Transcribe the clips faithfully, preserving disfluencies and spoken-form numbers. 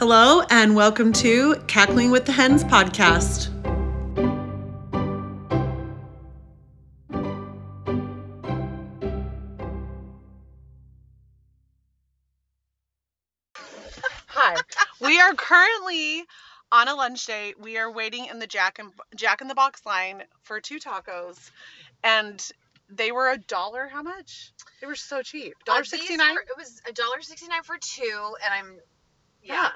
Hello, and welcome to Cackling with the Hens podcast. Hi, we are currently on a lunch date. We are waiting in the Jack and Jack in the Box line for two tacos, and they were a dollar. How much? They were so cheap. Dollar uh, sixty-nine. It was a dollar sixty-nine for two, and I'm. Yeah. yeah.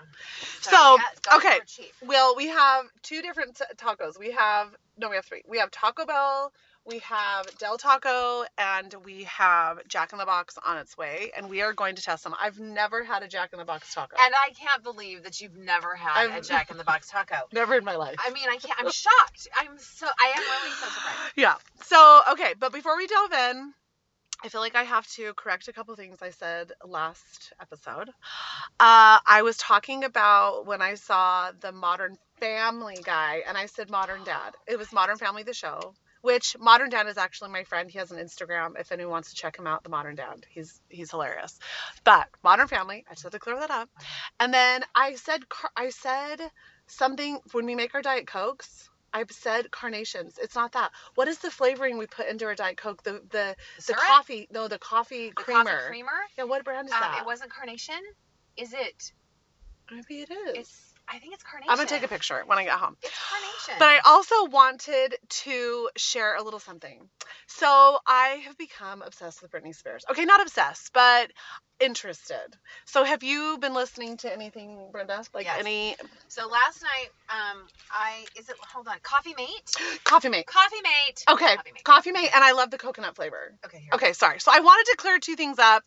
So, so yeah, okay. Well, we have two different tacos. We have, no, we have three. We have Taco Bell, we have Del Taco, and we have Jack in the Box on its way. And we are going to test them. I've never had a Jack in the Box taco. And I can't believe that you've never had I've, a Jack in the Box taco. Never in my life. I mean, I can't, I'm shocked. I'm so, I am really so surprised. Yeah. So, okay. But before we delve in, I feel like I have to correct a couple things I said last episode. Uh, I was talking about when I saw the Modern Family guy, and I said Modern Dad. It was Modern Family, the show, which Modern Dad is actually my friend. He has an Instagram. If anyone wants to check him out, the Modern Dad. He's he's hilarious. But Modern Family, I just had to clear that up. And then I said I said something when we make our Diet Cokes. I've said carnations. It's not that. What is the flavoring we put into our Diet Coke? The the, the coffee. No, the coffee the creamer. Coffee creamer? Yeah, what brand is um, that? It wasn't carnation. Is it? Maybe it is. It's, I think it's carnation. I'm going to take a picture when I get home. It's carnation. But I also wanted to share a little something. So I have become obsessed with Britney Spears. Okay, not obsessed, but interested. So have you been listening to anything, Brenda? Like yes. any? So last night, um, I, is it, hold on, Coffee Mate? Coffee Mate. Coffee Mate. Okay. Coffee Mate. Coffee Mate. And I love the coconut flavor. Okay. Here okay. Sorry. So I wanted to clear two things up.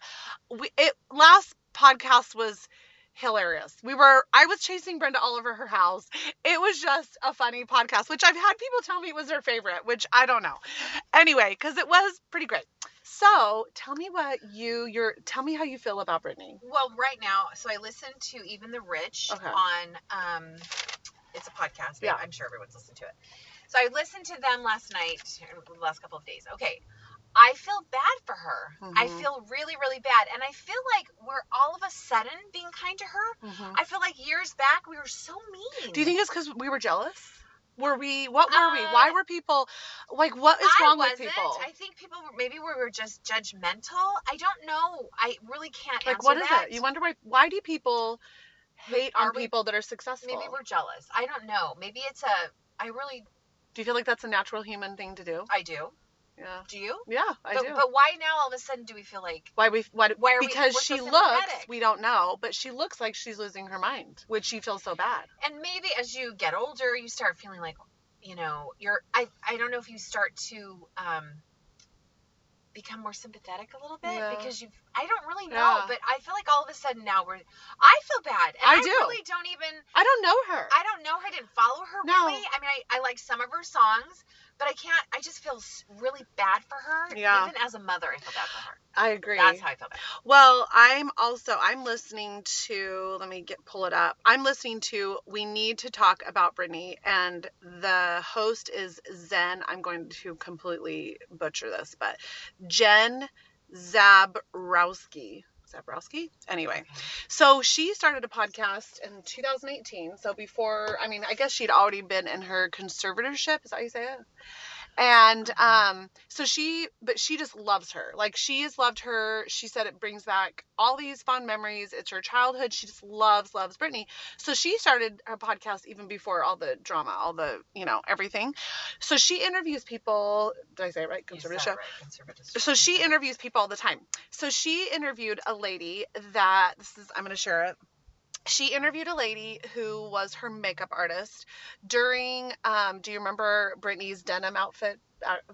We, it last podcast was hilarious. We were, I was chasing Brenda all over her house. It was just a funny podcast, which I've had people tell me was their favorite, which I don't know. Anyway, because it was pretty great. So tell me what you, your, tell me how you feel about Britney. Well, right now, so I listened to Even the Rich okay. on, um, it's a podcast. Yeah. I'm sure everyone's listened to it. So I listened to them last night, the last couple of days. Okay. I feel bad for her. Mm-hmm. I feel really, really bad. And I feel like we're all of a sudden being kind to her. Mm-hmm. I feel like years back, we were so mean. Do you think it's because we were jealous? Were we, what were uh, we? Why were people, like, what is I wrong wasn't. with people? I think people, were, maybe we were just judgmental. I don't know. I really can't like, answer that. Like, what is that? it? You wonder why, why do people hate are on we, people that are successful? Maybe we're jealous. I don't know. Maybe it's a, I really. Do you feel like that's a natural human thing to do? I do. Yeah. Do you? Yeah, I but, do. But why now all of a sudden do we feel like why we why, why are because we, she so looks we don't know, but she looks like she's losing her mind, which she feels so bad. And maybe as you get older, you start feeling like, you know, you're I I don't know if you start to um become more sympathetic a little bit yeah. because you've I don't really know, yeah. but I feel like all of a sudden now we're I feel bad. And I, I do. really don't even I don't know her. I don't know her. I didn't follow her no. really. I mean, I I like some of her songs. But I can't, I just feel really bad for her. Yeah. Even as a mother, I feel bad for her. I agree. That's how I feel bad. Well, I'm also, I'm listening to, let me get, pull it up. I'm listening to We Need to Talk About Britney, and the host is Zen. I'm going to completely butcher this, but Jen Zabrowski. Zabrowski. Anyway, so she started a podcast in two thousand eighteen. So before, I mean, I guess she'd already been in her conservatorship. Is that how you say it? And um, so she, but she just loves her. Like she has loved her. She said it brings back all these fond memories. It's her childhood. She just loves, loves Britney. So she started her podcast even before all the drama, all the, you know, everything. So she interviews people. Did I say it right? Conservatorship. Right. Conservatorship. So she interviews people all the time. So she interviewed a lady that this is, I'm going to share it. She interviewed a lady who was her makeup artist during, um, do you remember Britney's denim outfit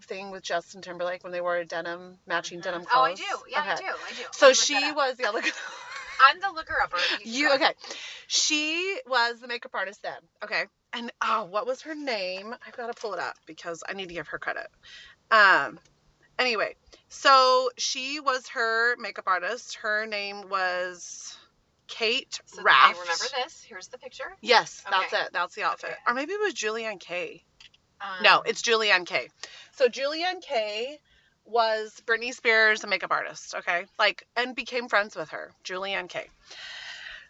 thing with Justin Timberlake when they wore a denim, matching mm-hmm. denim clothes? Oh, I do. Yeah, okay. I do. I do. So she was, yeah, look. I'm the looker-upper. You, you okay. She was the makeup artist then. Okay. And, oh, what was her name? I've got to pull it up because I need to give her credit. Um, anyway, so she was her makeup artist. Her name was Kate so Raft. I remember this. Here's the picture. Yes, okay. That's it. That's the outfit. Okay. Or maybe it was Julianne Kaye. Um, no, it's Julianne Kaye. So Julianne Kaye was Britney Spears, a makeup artist, okay? Like, and became friends with her, Julianne Kaye.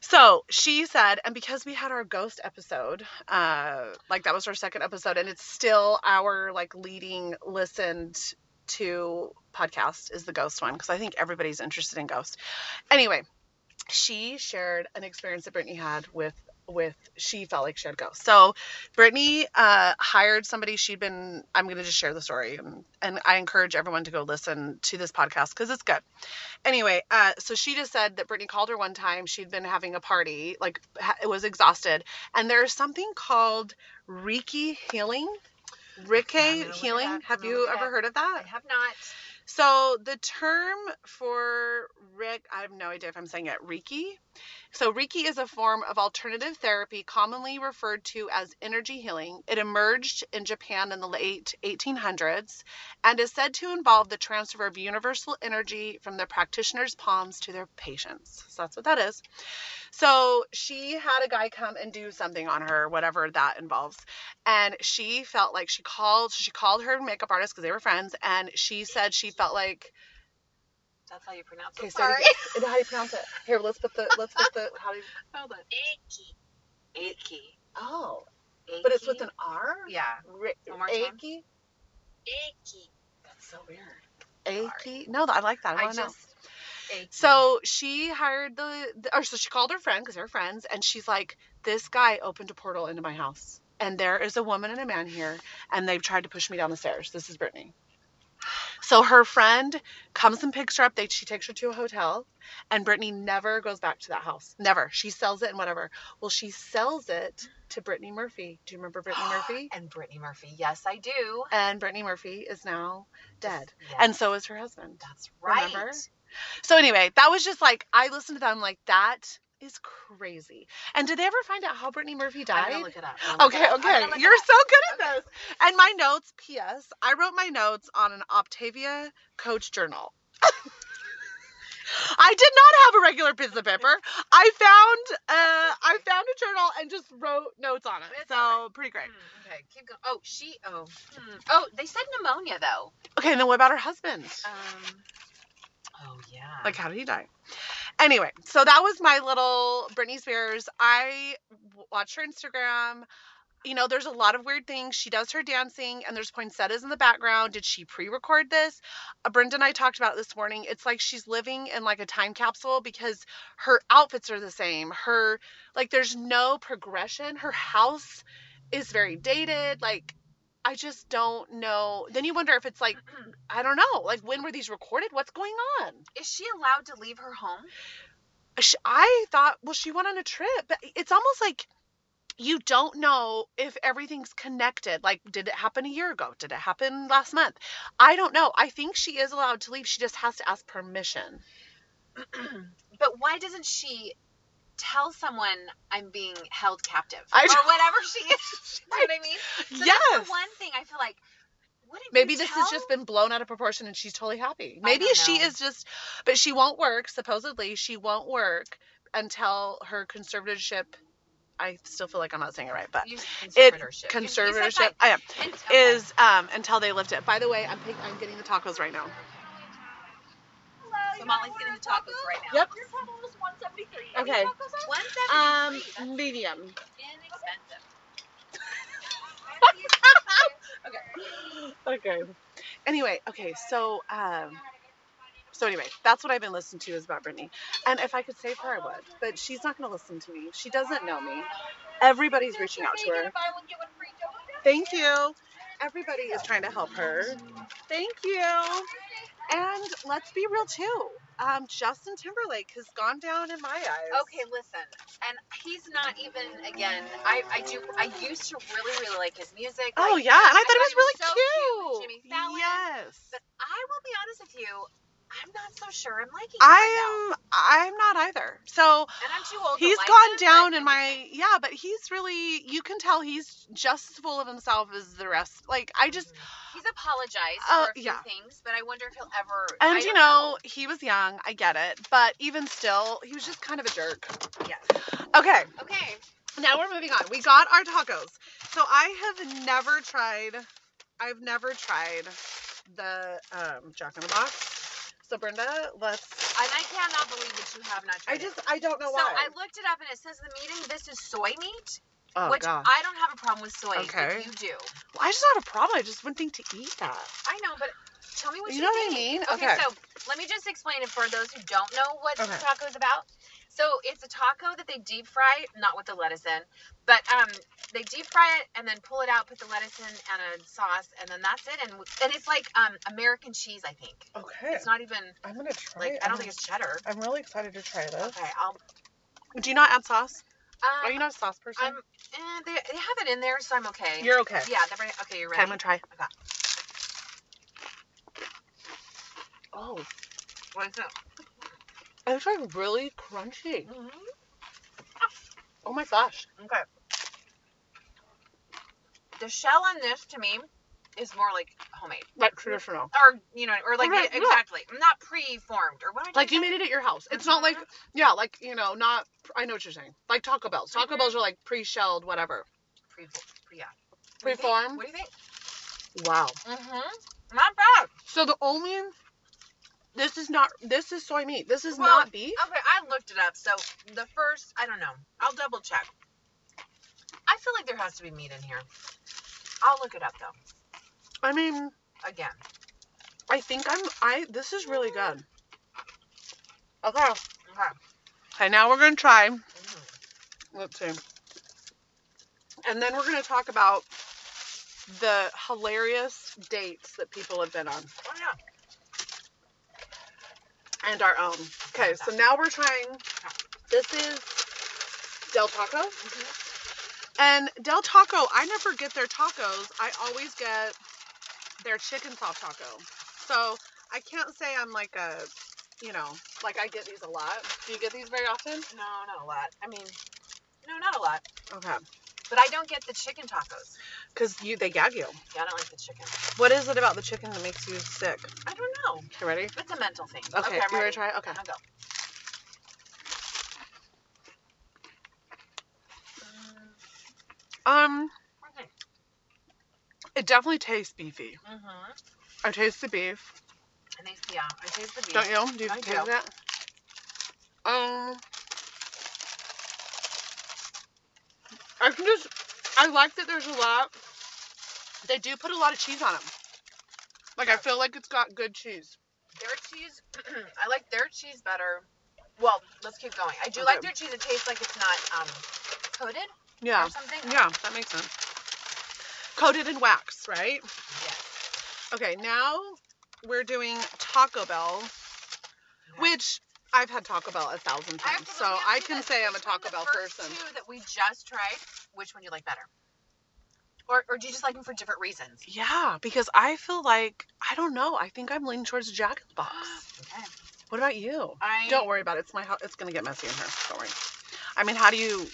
So she said, and because we had our ghost episode, uh, like that was our second episode, and it's still our like leading listened to podcast is the ghost one, because I think everybody's interested in ghosts. Anyway, she shared an experience that Brittany had with with she felt like she had ghosts. So Brittany uh hired somebody she'd been I'm going to just share the story, and, and I encourage everyone to go listen to this podcast because it's good. Anyway, uh so she just said that Brittany called her one time. She'd been having a party, like ha- it was exhausted, and there's something called Reiki healing. Reiki healing. Have you ever heard of that? I have not. So the term for Rick, I have no idea if I'm saying it, Reiki. So Reiki is a form of alternative therapy commonly referred to as energy healing. It emerged in Japan in the late eighteen hundreds and is said to involve the transfer of universal energy from the practitioner's palms to their patients. So that's what that is. So she had a guy come and do something on her, whatever that involves. And she felt like she called, she called her makeup artist because they were friends. And she said she felt like, that's how you pronounce it. Okay, sorry. It, how do you pronounce it? Here, let's put the, let's put the, how do you, hold on. Achy. Achy. Oh. Achy. But it's with an R? Yeah. R- more achy? Achy. Achy. That's so weird. Achy. Sorry. No, I like that. I, I want to know. Achy. So she hired the, the, or so she called her friend because they're friends, and she's like, this guy opened a portal into my house, and there is a woman and a man here, and they've tried to push me down the stairs. This is Brittany. So her friend comes and picks her up. They, she takes her to a hotel, and Brittany never goes back to that house. Never. She sells it and whatever. Well, she sells it to Brittany Murphy. Do you remember Brittany Murphy? And Brittany Murphy. Yes, I do. And Brittany Murphy is now dead. Yes. And so is her husband. That's right. Remember? So anyway, that was just like, I listened to them like that. Is crazy. And did they ever find out how Brittany Murphy died? I'm gonna look it up. Okay, it. okay. You're so good at okay. this. And my notes, P S I wrote my notes on an Octavia Coach journal. I did not have a regular piece of paper. I found uh I found a journal and just wrote notes on it. It's so right. Pretty great. Mm, okay, keep going. Oh, she oh. Hmm. Oh, they said pneumonia though. Okay, and then what about her husband? Um Oh yeah. Like how did he die? Anyway, so that was my little Britney Spears. I watched her Instagram. You know, there's a lot of weird things. She does her dancing, and there's poinsettias in the background. Did she pre-record this? Uh, Brenda and I talked about it this morning. It's like she's living in like a time capsule because her outfits are the same. Her, like, there's no progression. Her house is very dated. Like, I just don't know. Then you wonder if it's like, I don't know, like when were these recorded? What's going on? Is she allowed to leave her home? She, I thought, well, she went on a trip, but it's almost like you don't know if everything's connected. Like, did it happen a year ago? Did it happen last month? I don't know. I think she is allowed to leave. She just has to ask permission. But why doesn't she tell someone I'm being held captive I, or whatever she is? You know what I mean? So yes. That's the one thing I feel like. What did Maybe you this tell? Has just been blown out of proportion and she's totally happy. Maybe she is just, but she won't work. Supposedly she won't work until her conservatorship. I still feel like I'm not saying it right, but you, conservatorship, it, conservatorship I am, is um, until they lift it. By the way, I'm pick, I'm getting the tacos right now. So Molly's getting the tacos, tacos right now. Yep. Your total was one seventy-three. Okay. one seventy-three. Um, medium. Inexpensive. Okay. Okay. Anyway, okay, so um, so anyway, that's what I've been listening to is about Britney, and if I could save her, I would, but she's not going to listen to me. She doesn't know me. Everybody's reaching out to her. Thank you. Everybody is trying to help her. Thank you. And let's be real too. Um, Justin Timberlake has gone down in my eyes. Okay, listen. And he's not even again. I, I do. I used to really really like his music. Oh like, yeah, and I, I thought it was really so cute. cute Jimmy Fallon. Yes. But I will be honest with you. I'm not so sure I'm liking him. I am. Right I'm not either. So and I'm too old he's to like gone him, down in my. Yeah, but he's really. You can tell he's just as full of himself as the rest. Like I just. He's apologized uh, for a few yeah. things, but I wonder if he'll ever. And I you know, know, he was young. I get it, but even still, he was just kind of a jerk. Yes. Okay. Okay. Now we're moving on. We got our tacos. So I have never tried. I've never tried the um, Jack in the Box. So Brenda, let's And I cannot believe that you have not tried I just, it. I don't know so why. So I looked it up and it says the meaning, this is soy meat. Oh, which gosh. I don't have a problem with soy. Okay. If you do. Well, I just had a problem. I just wouldn't think to eat that. I know, but tell me what you, you know think. What I mean? Okay, okay, so let me just explain it for those who don't know what okay. taco is about. So it's a taco that they deep fry, not with the lettuce in, but um, they deep fry it and then pull it out, put the lettuce in and a sauce, and then that's it. And and it's like um American cheese, I think. Okay. It's not even. I'm gonna try. Like, I don't I'm, think it's cheddar. I'm really excited to try this. Okay, I'll. Do you not add sauce? Um, Are you not a sauce person? Um, eh, they, they have it in there, so I'm okay. You're okay. Yeah, they're okay. You're ready. Okay, I'm gonna try. Okay. Oh, what is it? It's like really crunchy. Mm-hmm. Oh my gosh. Okay. The shell on this to me is more like homemade, like traditional, or you know, or like right, yeah, exactly, yeah. Not pre-formed or what. Like you made it at your house. It's mm-hmm. not like yeah, like you know, not. I know what you're saying. Like Taco Bell's. Taco mm-hmm. Bell's are like pre-shelled, whatever. Pre, yeah. Pre-formed. What do you think? Wow. Mm-hmm. Not bad. So the only. This is not, this is soy meat. This is well, not beef. Okay, I looked it up. So the first, I don't know. I'll double check. I feel like there has to be meat in here. I'll look it up though. I mean. Again. I think I'm, I, this is really good. Okay. Okay. Okay, now we're going to try. Mm-hmm. Let's see. And then we're going to talk about the hilarious dates that people have been on. Oh yeah. And our own. Okay, so now we're trying, this is Del Taco. Mm-hmm. And Del Taco, I never get their tacos. I always get their chicken soft taco. So I can't say I'm like a, you know, like I get these a lot. Do you get these very often? No, not a lot. I mean, no, not a lot. Okay. But I don't get the chicken tacos. Because you, they gag you. Yeah, I don't like the chicken. What is it about the chicken that makes you sick? I don't know. You ready? It's a mental thing. Okay, okay I'm you ready to try it? Okay. I'll go. Um, okay. It definitely tastes beefy. Mm-hmm. I taste the beef. I taste, yeah, I taste the beef. Don't you? Do you I taste do. that? Um... I can just, I like that there's a lot, they do put a lot of cheese on them. Like, I feel like it's got good cheese. Their cheese, I like their cheese better. Well, let's keep going. I do okay. like their cheese. It tastes like it's not um, coated yeah. or something. Yeah, that makes sense. Coated in wax, right? Yes. Okay, now we're doing Taco Bell, okay. which... I've had Taco Bell a thousand times, so I can say I'm a Taco Bell person. The two that we just tried, which one do you like better? Or or do you just like them for different reasons? Yeah, because I feel like, I don't know, I think I'm leaning towards Jack in the Box. Okay. What about you? I... Don't worry about it. It's my house. It's going to get messy in here. Don't worry. I mean, how do you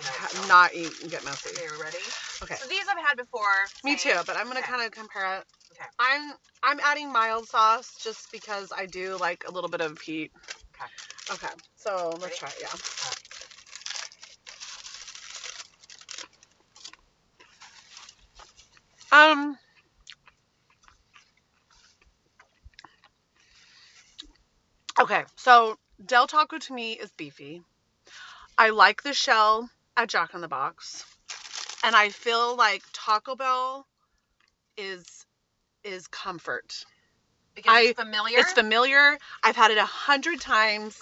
ha- not eat and get messy? Okay, you ready? Okay. So these I've had before. Me too, but I'm going to okay. kind of compare it. Okay. I'm, I'm adding mild sauce just because I do like a little bit of heat. Okay. Okay. So let's Ready? try it. Yeah. Right. Um, okay. So Del Taco to me is beefy. I like the shell at Jack in the Box. And I feel like Taco Bell is, is comfort. Because I, it's familiar. It's familiar. I've had it a hundred times.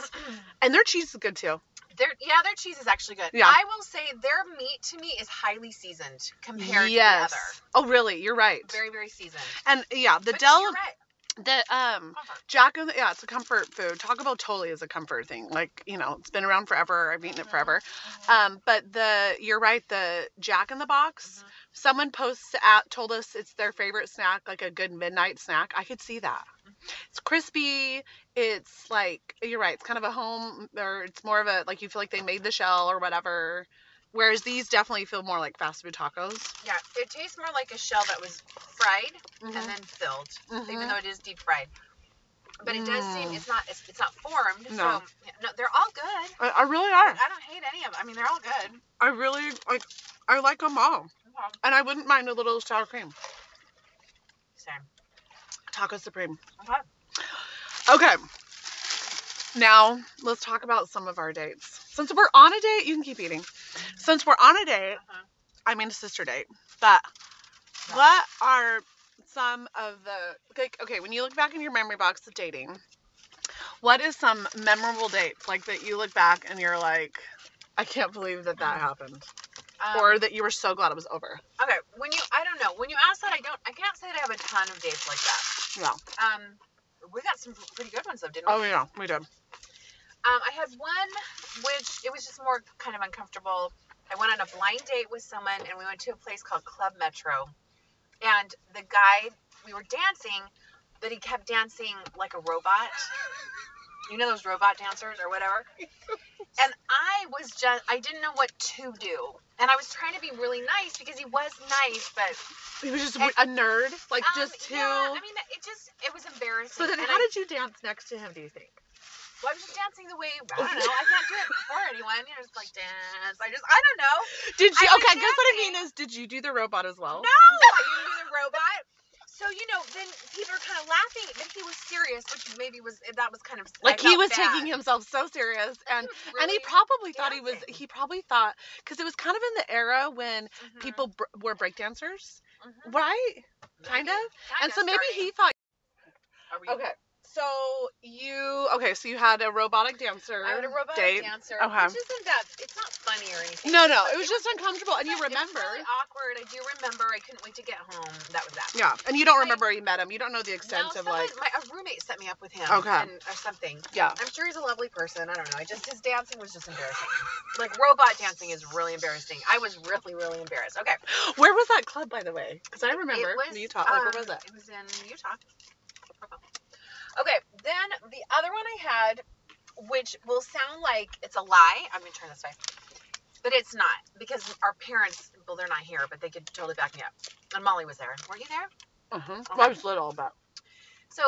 And their cheese is good too. Their, yeah, their cheese is actually good. Yeah. I will say their meat to me is highly seasoned compared yes. to the other. Oh, really? You're right. Very, very seasoned. And yeah, the but Del, you're right. the um, comfort. Jack, and the, yeah, it's a comfort food. Taco Bell totally is a comfort thing. Like, you know, it's been around forever. I've eaten mm-hmm. it forever. Mm-hmm. Um, but the, you're right, the Jack in the Box. Mm-hmm. Someone posts at, told us it's their favorite snack, like a good midnight snack. I could see that. It's crispy. It's like, you're right. It's kind of a home, or it's more of a, like you feel like they made the shell or whatever. Whereas these definitely feel more like fast food tacos. Yeah. It tastes more like a shell that was fried mm-hmm. and then filled, mm-hmm. even though it is deep fried. But it does seem, it's not, it's, it's not formed. No. So, no, they're all good. I, I really are. I don't hate any of them. I mean, they're all good. I really, like, I like them all. And I wouldn't mind a little sour cream. Same. Taco Supreme. Okay. Okay. Now, let's talk about some of our dates. Since we're on a date, you can keep eating. Since we're on a date, uh-huh. I mean a sister date, but yeah. What are some of the, like, okay, when you look back in your memory box of dating, what is some memorable dates, like, that you look back and you're like, I can't believe that that happened, um, or that you were so glad it was over? Okay, when you, I don't know, when you ask that, I don't, I can't say that I have a ton of dates like that. Yeah. Um, we got some pretty good ones though, didn't we? Oh yeah, we did. Um, I had one which, it was just more kind of uncomfortable. I went on a blind date with someone, and we went to a place called Club Metro, and the guy, we were dancing, but he kept dancing like a robot. You know those robot dancers or whatever? And I was just, I didn't know what to do. And I was trying to be really nice because he was nice, but... He was just and, a nerd? Like, um, just too... Yeah, I mean, it just, it was embarrassing. So then and how I, did you dance next to him, do you think? Well, I was just dancing the way, I don't know, I can't do it before anyone. You know, just like, dance. I just, I don't know. Did you, I okay, I guess what I mean is, did you do the robot as well? No, I didn't do the robot. So, you know, then people are kind of laughing, but he was serious, which maybe was, that was kind of, like, he was bad. Taking himself so serious, and, he really and he probably dancing. thought he was, he probably thought, because it was kind of in the era when mm-hmm. people br- were breakdancers, mm-hmm. right? Kind okay. of? Kind and of so maybe starting. he thought. Are we okay. So you, okay, so you had a robotic dancer. I had a robotic date. dancer. Okay. Which isn't that, it's not funny or anything. No, no, it was just uncomfortable, and you remember. It was really awkward. I do remember. I couldn't wait to get home. That was that. Yeah, and you don't like, remember you met him. You don't know the extent no, of someone, like. My, a roommate set me up with him. Okay. And, or something. Yeah. I'm sure he's a lovely person. I don't know. I just, his dancing was just embarrassing. Like, robot dancing is really embarrassing. I was really, really embarrassed. Okay. Where was that club, by the way? Because I remember it was, in Utah. Like, um, where was it? It was in Utah. Okay, then the other one I had, which will sound like it's a lie. I'm going to turn this way. But it's not, because our parents, well, they're not here, but they could totally back me up. And Molly was there. Were you there? Mm-hmm. Okay. I was little, but. So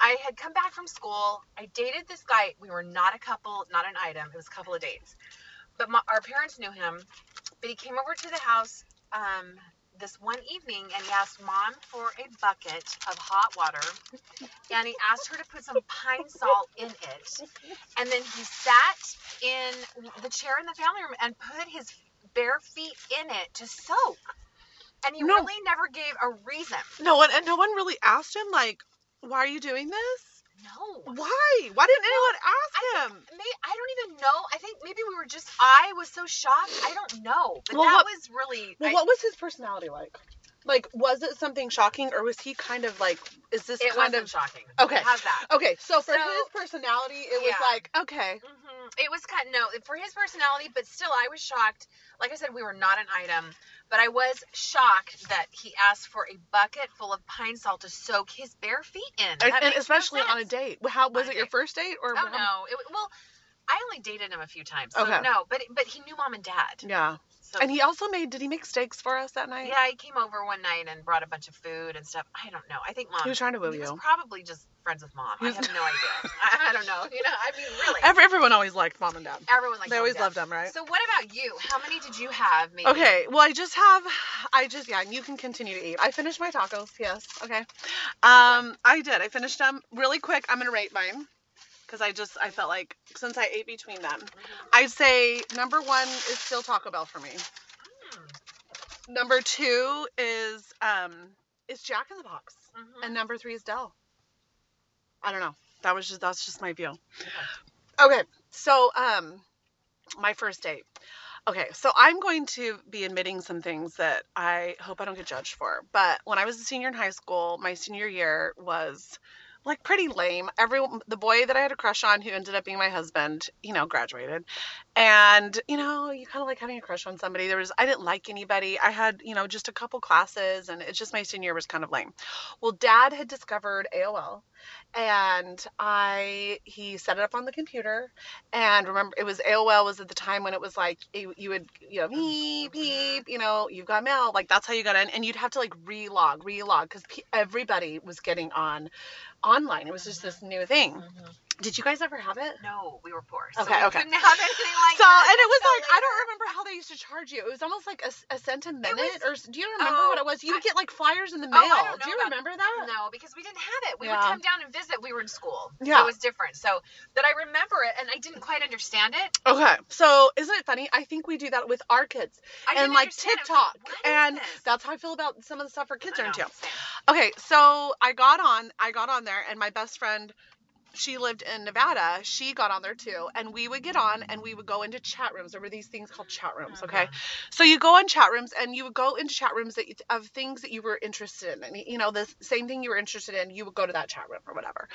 I had come back from school. I dated this guy. We were not a couple, not an item. It was a couple of dates. But my, our parents knew him. But he came over to the house um, this one evening, and he asked Mom for a bucket of hot water, and he asked her to put some pine salt in it, and then he sat in the chair in the family room and put his bare feet in it to soak, and he no. really never gave a reason. No one, and no one really asked him, like, why are you doing this? No. Why? Why didn't well, anyone ask I him? Think, may, I don't even know. I think maybe we were just, I was so shocked. I don't know. But well, that what, was really. Well, I, what was his personality like? Like, was it something shocking, or was he kind of like, is this it kind wasn't of. shocking. Okay. How's that? Okay. So for so, his personality, it yeah. was like, okay. Mm-hmm. It was kind of, no, for his personality, but still I was shocked. Like I said, we were not an item, but I was shocked that he asked for a bucket full of pine salt to soak his bare feet in. And, and especially no on a date. How was on it? Your first date or? Oh no. It, well, I only dated him a few times. So okay. No, but but he knew Mom and Dad. Yeah. So, and he also made. Did he make steaks for us that night? Yeah, he came over one night and brought a bunch of food and stuff. I don't know. I think Mom. He was trying to woo you. He was probably just friends with Mom. I have no idea. I, I don't know. You know. I mean, really. Every, everyone always liked Mom and Dad. Everyone liked. They Mom always and Dad. loved them, right? So what about you? How many did you have? Maybe? Okay. Well, I just have. I just yeah. And you can continue to eat. I finished my tacos. Yes. Okay. Um, I did. I finished them really quick. I'm gonna rate mine. Because I just, I felt like, since I ate between them, I'd say number one is still Taco Bell for me. Mm. Number two is um is Jack in the Box. Mm-hmm. And number three is Del. I don't know. That was just, that's just my view. Okay. okay. So, um, my first date. Okay. So I'm going to be admitting some things that I hope I don't get judged for. But when I was a senior in high school, my senior year was... like pretty lame. Everyone, the boy that I had a crush on, who ended up being my husband, you know, graduated, and you know, you kind of like having a crush on somebody. There was, I didn't like anybody. I had, you know, just a couple classes, and it's just my senior year was kind of lame. Well, Dad had discovered A O L, and I, he set it up on the computer, and remember, it was A O L was at the time when it was like, it, you would, you know, beep, beep, you know, you've got mail, like that's how you got in, and you'd have to like re-log, re-log, because pe- everybody was getting on, online. It was just this new thing. Mm-hmm. Did you guys ever have it? No, we were poor. So okay, we okay. couldn't have anything like so, that. And it was like, later. I don't remember how they used to charge you. It was almost like a, a cent a minute. Was, or do you remember oh, what it was? You would get like flyers in the mail. Oh, do you remember that? No, because we didn't have it. We yeah. would come down and visit. We were in school. Yeah. So it was different. So that I remember it, and I didn't quite understand it. Okay. So isn't it funny? I think we do that with our kids. I and like TikTok. Like, and that's how I feel about some of the stuff our kids I are into. Okay. So I got on, I got on there, and my best friend, she lived in Nevada. She got on there too. And we would get on and we would go into chat rooms. There were these things called chat rooms. Okay. okay. So you go in chat rooms and you would go into chat rooms that, of things that you were interested in. And you know, the same thing you were interested in, you would go to that chat room or whatever.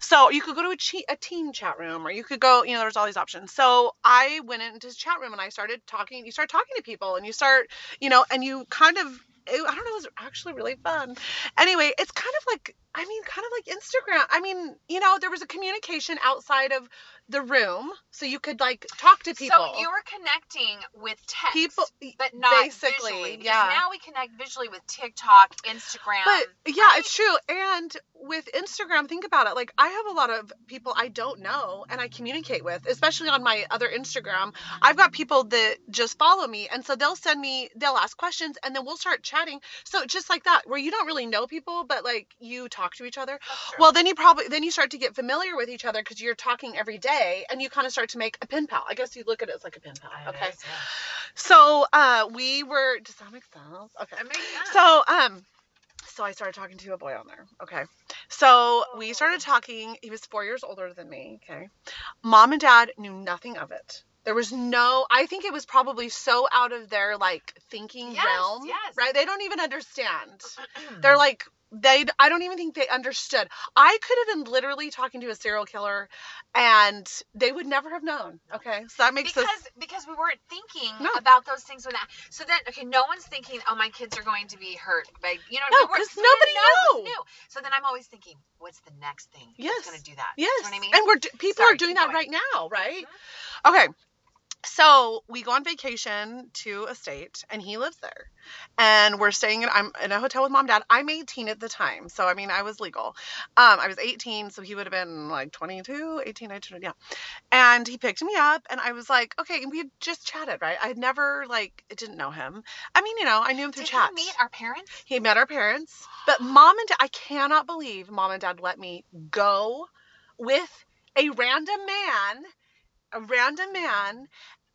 So you could go to a, che- a teen chat room, or you could go, you know, there's all these options. So I went into the chat room and I started talking, you start talking to people and you start, you know, and you kind of, I don't know, it was actually really fun. Anyway, it's kind of like, I mean, kind of like Instagram. I mean, you know, there was a communication outside of the room, so you could like talk to people. So you were connecting with text, people, but not basically, visually. Because yeah. now we connect visually with TikTok, Instagram. But yeah, right? It's true. And with Instagram, think about it. Like, I have a lot of people I don't know and I communicate with, especially on my other Instagram. Mm-hmm. I've got people that just follow me, and so they'll send me, they'll ask questions, and then we'll start chatting. So just like that, where you don't really know people, but like you talk to each other. Well, then you probably, then you start to get familiar with each other because you're talking every day, and you kind of start to make a pen pal. I guess you look at it as like a pen pal. Okay. Is, yeah. So, uh, we were, does that make sense? Okay. That makes sense. So, um, so I started talking to a boy on there. Okay. So oh. we started talking. He was four years older than me. Okay. Mom and dad knew nothing of it. There was no, I think it was probably so out of their like thinking yes, realm, yes. right? They don't even understand. They're like, They, I don't even think they understood. I could have been literally talking to a serial killer and they would never have known. Okay. So that makes sense. Because, this... because we weren't thinking no. about those things. When that, so then, okay, no one's thinking, oh, my kids are going to be hurt. By, you know, no, because we nobody knows. Knew. So then I'm always thinking, what's the next thing yes. that's going to do that? Yes. You know what I mean? And we're, people Sorry, are doing that right now, right? Mm-hmm. Okay. So we go on vacation to a state, and he lives there, and we're staying in, I'm in a hotel with mom and dad. I'm eighteen at the time. So, I mean, I was legal. Um, I was eighteen. So he would have been like twenty-two, eighteen, nineteen. Yeah. And he picked me up, and I was like, okay. And we had just chatted, right? I had never like, didn't know him. I mean, you know, I knew him through Did chat. Did he meet our parents? He met our parents, but mom and dad, I cannot believe mom and dad let me go with a random man a random man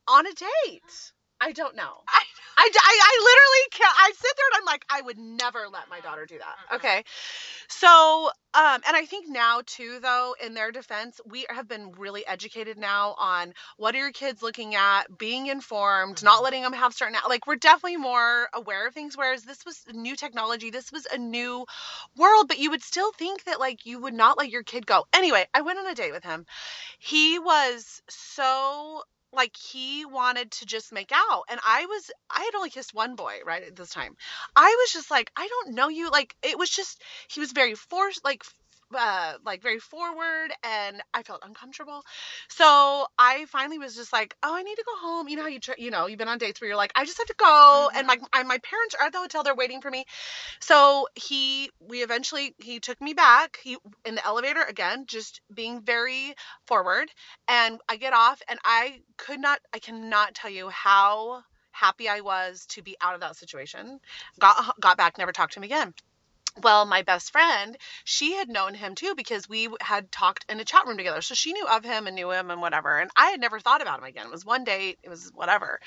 on a date. I don't know. I, I, I literally can't. I sit there and I'm like, I would never let my daughter do that. Okay. So, um, and I think now too, though, in their defense, we have been really educated now on what are your kids looking at, being informed, not letting them have certain, like we're definitely more aware of things. Whereas this was new technology. This was a new world, but you would still think that like, you would not let your kid go. Anyway, I went on a date with him. He was so like he wanted to just make out. And I was, I had only kissed one boy right at this time. I was just like, I don't know you. Like, it was just, he was very forced, like, uh, like very forward, and I felt uncomfortable. So I finally was just like, oh, I need to go home. You know how you, tr- you know, you've been on day three. You're like, I just have to go. Mm-hmm. And like I, my parents are at the hotel. They're waiting for me. So he, we eventually, he took me back he in the elevator again, just being very forward. And I get off, and I could not, I cannot tell you how happy I was to be out of that situation. Got, got back, never talked to him again. Well, my best friend, she had known him too, because we had talked in a chat room together. So she knew of him and knew him and whatever. And I had never thought about him again. It was one date. It was whatever.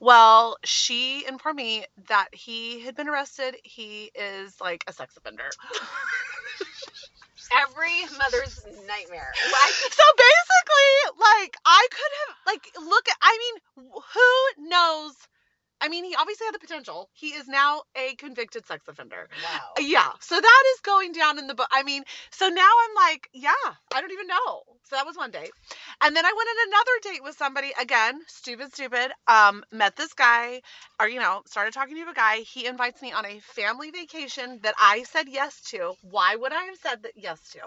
Well, she informed me that he had been arrested. He is like a sex offender. Every mother's nightmare. Like, so basically, like, I could have, like, look at, I mean, who knows? I mean, he obviously had the potential. He is now a convicted sex offender. Wow. Yeah. So that is going down in the book. I mean, so now I'm like, yeah, I don't even know. So that was one date. And then I went on another date with somebody again, stupid, stupid, um, met this guy or, you know, started talking to a guy. He invites me on a family vacation that I said yes to. Why would I have said that yes to?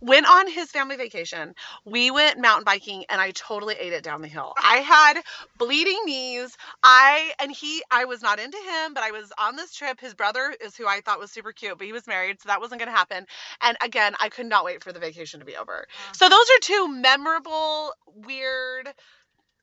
Went on his family vacation. We went mountain biking, and I totally ate it down the hill. I had bleeding knees. I, and And he, I was not into him, but I was on this trip. His brother is who I thought was super cute, but he was married, so that wasn't going to happen. And again, I could not wait for the vacation to be over. Yeah. So those are two memorable, weird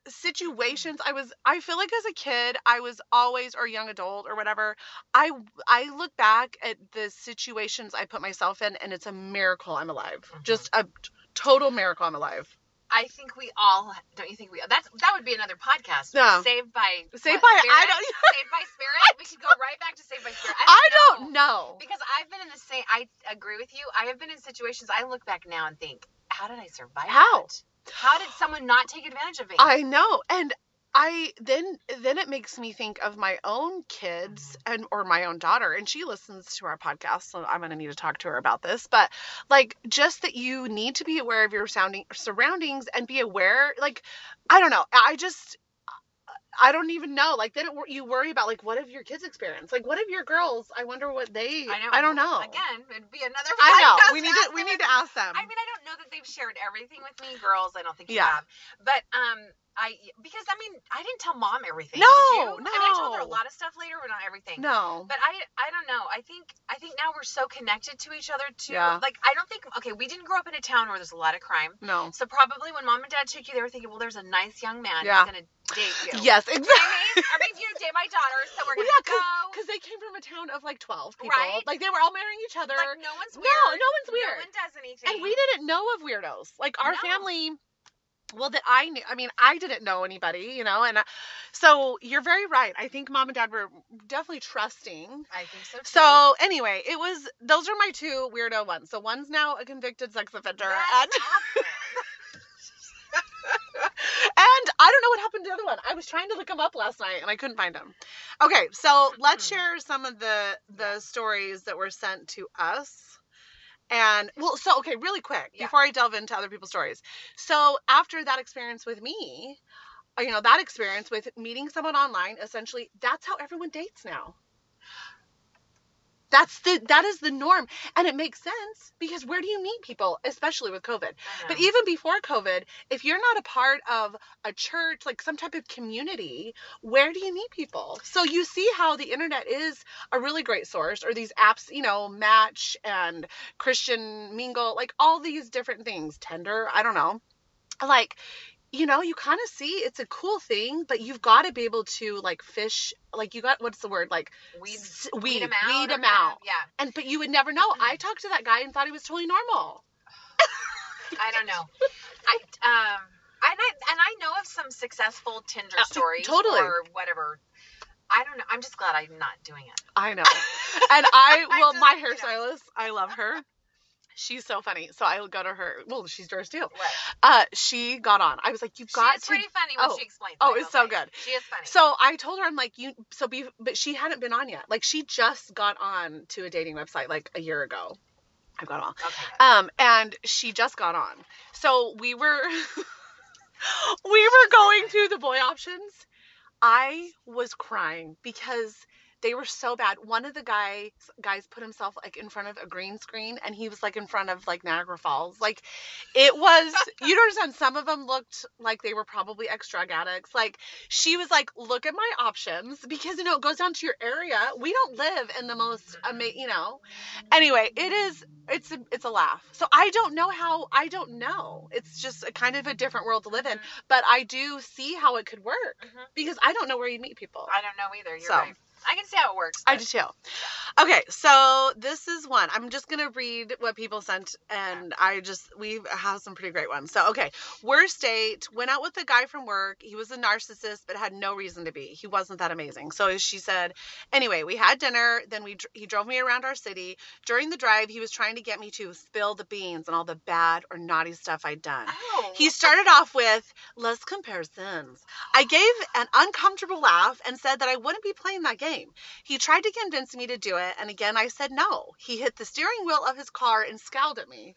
situations. I was, I feel like as a kid, I was always, or young adult or whatever, I, I look back at the situations I put myself in, and it's a miracle I'm alive. Mm-hmm. Just a total miracle I'm alive. I think we all, don't you think we, that's, that would be another podcast. No. Saved by, Saved what, by, Spirit? I don't, Saved by Spirit? I we could go right back to Saved by Spirit. I don't, I don't know. know. Because I've been in the same, I agree with you. I have been in situations, I look back now and think, how did I survive How? That? How did someone not take advantage of me? I know. And I, then, then it makes me think of my own kids and, or my own daughter, and she listens to our podcast, so I'm going to need to talk to her about this, but like, just that you need to be aware of your sounding surroundings and be aware, like, I don't know. I just, I don't even know. Like, then it, you worry about like, what if your kids experience? Like, what if your girls, I wonder what they, I, know. I don't know. Again, it'd be another podcast. I know. We need to, we need to ask them. I mean, I don't know that they've shared everything with me, girls. I don't think you yeah. have, but, um, I, because I mean, I didn't tell mom everything. No, did you? No. I mean, I told her a lot of stuff later, but not everything. No. But I, I don't know. I think, I think now we're so connected to each other too. Yeah. Like, I don't think, okay, we didn't grow up in a town where there's a lot of crime. No. So probably when mom and dad took you, they were thinking, well, there's a nice young man yeah. who's going to date you. Yes, exactly. You know I mean, I mean, you date my daughter, so we're well, going to yeah, go. Because they came from a town of like twelve people. Right? Like, they were all marrying each other. Like, no one's weird. No, no one's weird. No one does anything. And we didn't know of weirdos. Like, our no. family... Well, that I knew, I mean, I didn't know anybody, you know, and I, so you're very right. I think mom and dad were definitely trusting. I think so too. So anyway, it was, those are my two weirdo ones. So one's now a convicted sex offender. That's and, and I don't know what happened to the other one. I was trying to look him up last night and I couldn't find him. Okay. So let's share some of the, the stories that were sent to us. And well, so, okay, really quick yeah. before I delve into other people's stories. So after that experience with me, you know, that experience with meeting someone online, essentially that's how everyone dates now. That's the, that is the norm. And it makes sense because where do you meet people, especially with COVID? But even before COVID, if you're not a part of a church, like some type of community, where do you meet people? So you see how the internet is a really great source, or these apps, you know, Match and Christian Mingle, like all these different things, Tinder, I don't know. Like, you know, you kind of see it's a cool thing, but you've got to be able to like fish, like you got, what's the word? Like weed, s- weed, weed them out. Weed them out. Yeah. And, but you would never know. I talked to that guy and thought he was totally normal. I don't know. I, um, and I, and I know of some successful Tinder uh, stories totally. Or whatever. I don't know. I'm just glad I'm not doing it. I know. And I, well, just, my hairstylist, you know. I love her. She's so funny. So I go to her. Well, she's Doris Deal. Right. Uh, she got on. I was like, you've got to. She's pretty funny when oh, she explains. Oh, it's so good. She is funny. So I told her, I'm like, you. So be, but she hadn't been on yet. Like she just got on to a dating website like a year ago. I've got on. Okay. Um, and she just got on. So we were, we were going through the boy options. I was crying because. They were so bad. One of the guys guys put himself like in front of a green screen and he was like in front of like Niagara Falls. Like it was, you don't understand. Some of them looked like they were probably ex-drug addicts. Like she was like, look at my options because, you know, it goes down to your area. We don't live in the most, ama- you know, anyway, it is, it's a, it's a laugh. So I don't know how, I don't know. It's just a kind of a different world to live in, but I do see how it could work mm-hmm. because I don't know where you meet people. I don't know either. You're so. Right. I can see how it works. But... I do too. Okay, so this is one. I'm just going to read what people sent, and I just, we have some pretty great ones. So, okay. Worst date, went out with a guy from work. He was a narcissist, but had no reason to be. He wasn't that amazing. So she said, anyway, we had dinner. Then we he drove me around our city. During the drive, he was trying to get me to spill the beans on all the bad or naughty stuff I'd done. Oh. He started off with, let's compare sins. I gave an uncomfortable laugh and said that I wouldn't be playing that game. He tried to convince me to do it, and again I said no. He hit the steering wheel of his car and scowled at me.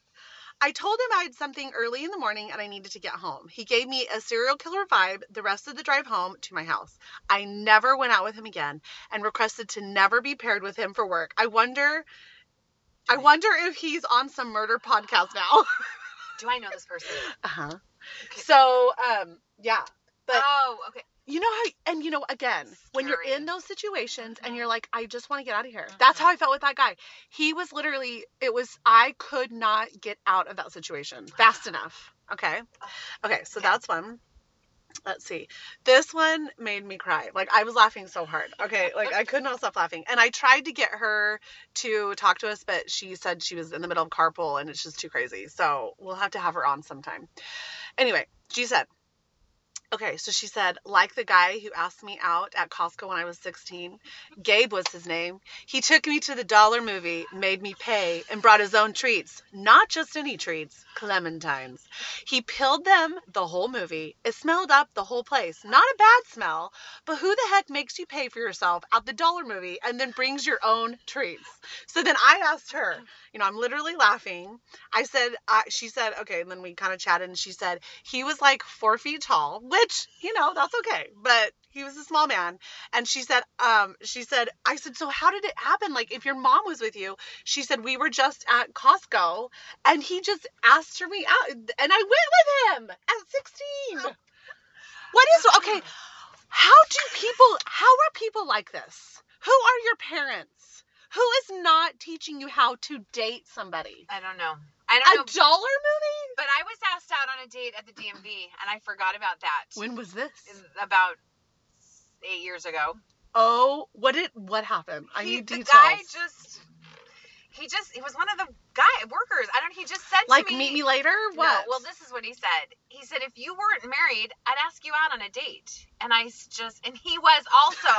I told him I had something early in the morning and I needed to get home. He gave me a serial killer vibe the rest of the drive home to my house. I never went out with him again and requested to never be paired with him for work. I wonder, I wonder if he's on some murder podcast now. Do I know this person? Uh-huh. Okay. So, um, yeah. But oh, okay. You know how, and you know, again, Scary. when you're in those situations mm-hmm. and you're like, I just want to get out of here. Mm-hmm. That's how I felt with that guy. He was literally, it was, I could not get out of that situation fast enough. Okay. Okay. So okay. that's one. Let's see. This one made me cry. Like, I was laughing so hard. Okay. Like, I could not stop laughing. And I tried to get her to talk to us, but she said she was in the middle of carpool and it's just too crazy. So we'll have to have her on sometime. Anyway, she said, okay, so she said, like the guy who asked me out at Costco when I was sixteen, Gabe was his name. He took me to the dollar movie, made me pay, and brought his own treats. Not just any treats, clementines. He peeled them the whole movie. It smelled up the whole place. Not a bad smell, but who the heck makes you pay for yourself at the dollar movie and then brings your own treats? So then I asked her, you know, I'm literally laughing. I said, uh, she said, okay, and then we kind of chatted, and she said, he was like four feet tall, which, you know, that's okay. But he was a small man. And she said, um, she said, I said, so how did it happen? Like, if your mom was with you, she said, we were just at Costco and he just asked for me out and I went with him at sixteen. Oh. What is, okay. How do people, how are people like this? Who are your parents? Who is not teaching you how to date somebody? I don't know. I don't a know. A dollar movie? But I was asked out on a date at the D M V, and I forgot about that. When was this? About eight years ago. Oh, what did what happened? I he, need details. The guy just, he just, he was one of the guy workers. I don't. He just said like, to me, meet me later. What? No, well, this is what he said. He said, if you weren't married, I'd ask you out on a date. And I just, and he was also.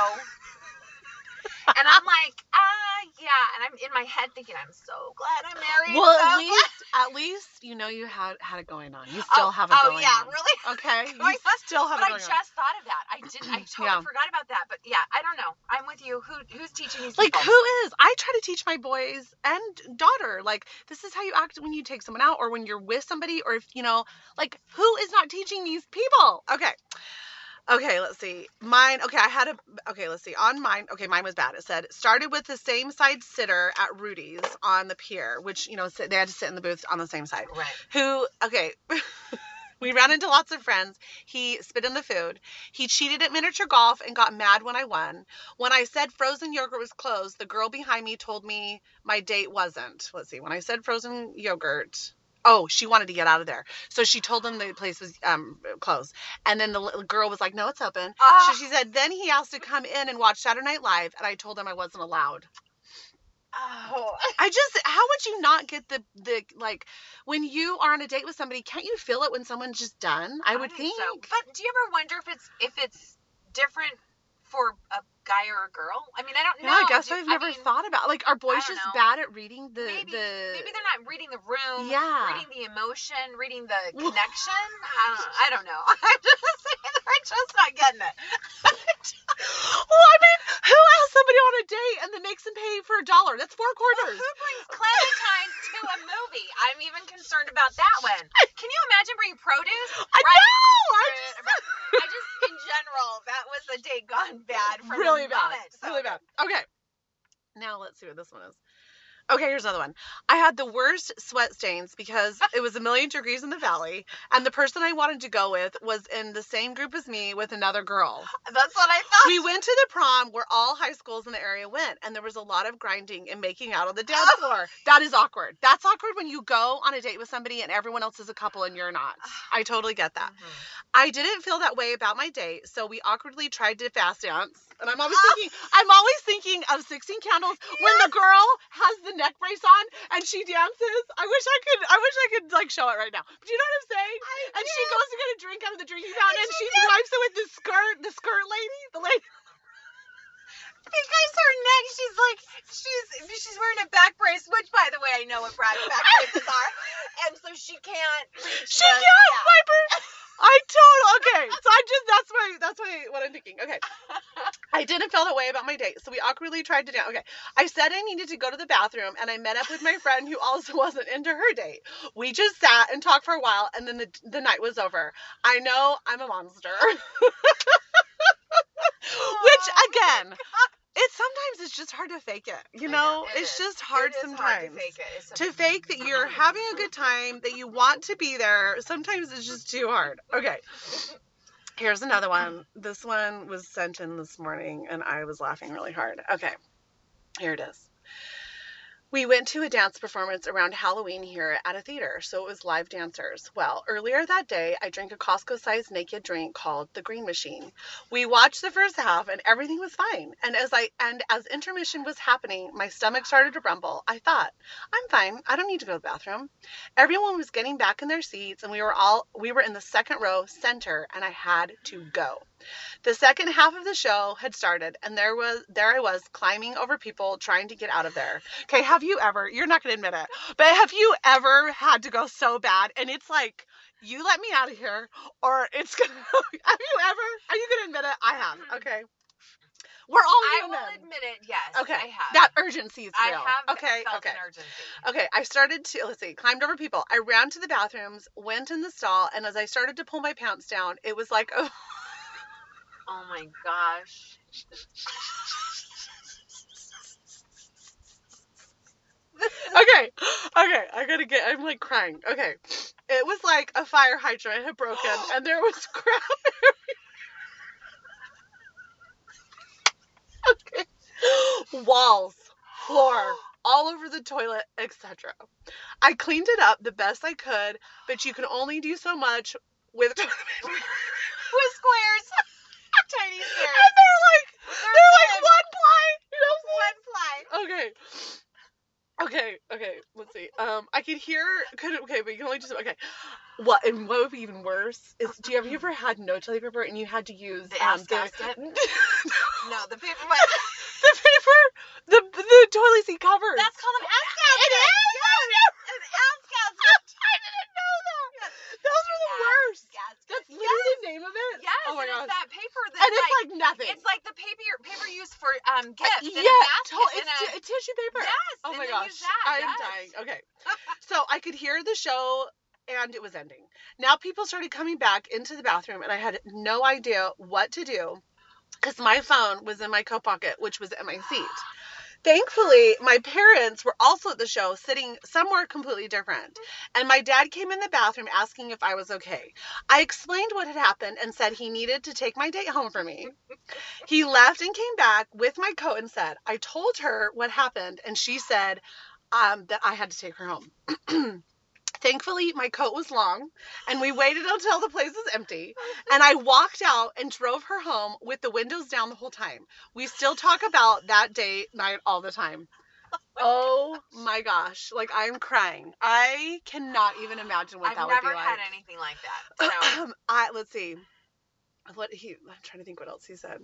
And I'm like, ah, uh, yeah. And I'm in my head thinking, I'm so glad I'm married. Well, so at least, glad. at least you know you had had it going on. You still oh, have it oh, going yeah, on. Oh yeah, really? Okay, you on. still have but it going on. But I just on. thought of that. I didn't. I totally yeah. forgot about that. But yeah, I don't know. I'm with you. Who who's teaching these? Like people? Who is? I try to teach my boys and daughter. Like, this is how you act when you take someone out, or when you're with somebody, or if you know, like, who is not teaching these people? Okay. Okay, let's see. Mine, okay, I had a, okay, let's see. On mine, okay, mine was bad. It said, started with the same side sitter at Rudy's on the pier, which, you know, they had to sit in the booth on the same side. Right. Who, okay, we ran into lots of friends. He spit in the food. He cheated at miniature golf and got mad when I won. When I said frozen yogurt was closed, the girl behind me told me my date wasn't. Let's see. When I said frozen yogurt... Oh, she wanted to get out of there. So she told him the place was um, closed. And then the little girl was like, no, it's open. Uh, so she said, then he asked to come in and watch Saturday Night Live. And I told him I wasn't allowed. Oh, I just, how would you not get the, the, like, when you are on a date with somebody, can't you feel it when someone's just done? I would I think. So. But do you ever wonder if it's, if it's different for a guy or a girl? I mean, I don't know. Yeah, I guess I've never I mean, thought about, like, are boys just know. bad at reading the, maybe, the... Maybe they're not reading the room, yeah. reading the emotion, reading the connection. I, don't, I don't know. I'm just saying, they're just not getting it. Well, I mean, who asks somebody on a date and then makes them pay for a dollar? That's four quarters. Well, who brings clementines to a movie? I'm even concerned about that one. Can you imagine bringing produce? I right? know! I just... I just, in general, that was a day gone bad for me. Really bad. So. Really bad. Okay. Now let's see what this one is. Okay, here's another one. I had the worst sweat stains because it was a million degrees in the valley, and the person I wanted to go with was in the same group as me with another girl. That's what I thought. We went to the prom where all high schools in the area went, and there was a lot of grinding and making out on the dance floor. That is awkward. That's awkward when you go on a date with somebody and everyone else is a couple and you're not. I totally get that. Mm-hmm. I didn't feel that way about my date, so we awkwardly tried to fast dance. And I'm always thinking, I'm always thinking of sixteen Candles yes. when the girl has the neck brace on and she dances. I wish I could, I wish I could like show it right now. But you know what I'm saying? I and do. She goes to get a drink out of the drinking fountain and, and she, she wipes it with the skirt, the skirt lady, the lady. Because her neck, she's like, she's she's wearing a back brace, which, by the way, I know what back braces are. And so she can't. She can't yeah. wipe her. I totally, okay, so I just, that's why, that's why, what I'm thinking, okay. I didn't feel that way about my date, so we awkwardly tried to dance, okay. I said I needed to go to the bathroom, and I met up with my friend who also wasn't into her date. We just sat and talked for a while, and then the, the night was over. I know I'm a monster. Which, again... It's sometimes it's just hard to fake it, you know, know it it's is. just hard it sometimes hard to, fake it. Sometimes to fake that you're having a good time, that you want to be there. Sometimes it's just too hard. Okay. Here's another one. This one was sent in this morning, and I was laughing really hard. Okay, here it is. We went to a dance performance around Halloween here at a theater, so it was live dancers. Well, earlier that day, I drank a Costco-sized naked drink called the Green Machine. We watched the first half, and everything was fine. And as I and as intermission was happening, my stomach started to rumble. I thought, I'm fine. I don't need to go to the bathroom. Everyone was getting back in their seats, and we were all we were in the second row center, and I had to go. The second half of the show had started, and there was there I was climbing over people trying to get out of there. Okay, have you ever, you're not going to admit it, but have you ever had to go so bad, and it's like, you let me out of here, or it's going to, have you ever, are you going to admit it? I have, okay. We're all human. I will admit it, yes, okay. I have. That urgency is real. I have okay, felt okay. an urgency. Okay, I started to, let's see, climbed over people. I ran to the bathrooms, went in the stall, and as I started to pull my pants down, it was like, oh. Oh my gosh. Okay, okay, I gotta get, I'm like crying. Okay, it was like a fire hydrant had broken and there was crap everywhere. Okay, walls, floor, all over the toilet, et cetera. I cleaned it up the best I could, but you can only do so much with toilet paper. With squares. Tiny squares. And they're like, they're, they're like one ply. You know one ply. Okay. Okay, okay, let's see. Um, I could hear, could, okay, but you can only just, okay. What, and what would be even worse is, do you ever, you ever had no toilet paper and you had to use the um, the, no, the paper, the paper, the, the toilet seat cover. That's called an ass gasket. It is? Yes, yes. An ass gasket. I didn't know that. Yes. Those are the ass worst. Gasket. That's literally yes. the name of it. Yes, oh my gosh. It's that paper that and it's like, like nothing. It's like the paper paper used for um gifts yeah, in a basket. Yeah, it's t- a tissue paper. Yes. Oh my gosh. That, I'm yes. dying. Okay. So I could hear the show and it was ending. Now people started coming back into the bathroom and I had no idea what to do because my phone was in my coat pocket, which was at my seat. Thankfully, my parents were also at the show, sitting somewhere completely different. And my dad came in the bathroom asking if I was okay. I explained what had happened and said he needed to take my date home for me. He left and came back with my coat and said, I told her what happened, and she said um, that I had to take her home. Thankfully, my coat was long, and we waited until the place was empty, and I walked out and drove her home with the windows down the whole time. We still talk about that day, night, all the time. Oh, my, oh my gosh. Like, I'm crying. I cannot even imagine what I've that would be like. I've never had anything like that. So. I, let's see. What he? I'm trying to think what else he said.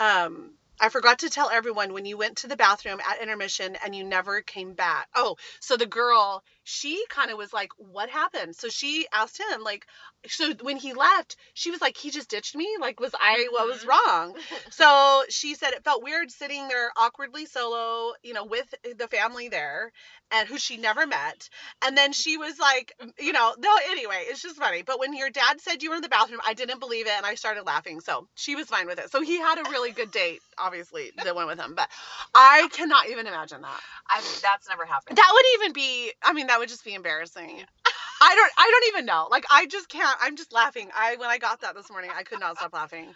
Um... I forgot to tell everyone when you went to the bathroom at intermission and you never came back. Oh, so the girl, she kind of was like, what happened? So she asked him, like, so when he left, she was like, he just ditched me? Like, was I, what was wrong? So she said it felt weird sitting there awkwardly solo, you know, with the family there and who she never met. And then she was like, you know, no, anyway, it's just funny. But when your dad said you were in the bathroom, I didn't believe it. And I started laughing. So she was fine with it. So he had a really good date. Obviously the one with him, but I cannot even imagine that. I mean, that's never happened. That would even be, I mean, that would just be embarrassing. Yeah. I don't, I don't even know. Like, I just can't, I'm just laughing. I, when I got that this morning, I could not stop laughing,